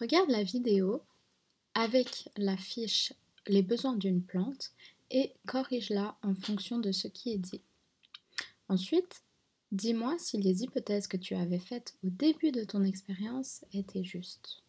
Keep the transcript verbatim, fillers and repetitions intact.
Regarde la vidéo avec la fiche « Les besoins d'une plante » et corrige-la en fonction de ce qui est dit. Ensuite, dis-moi si les hypothèses que tu avais faites au début de ton expérience étaient justes.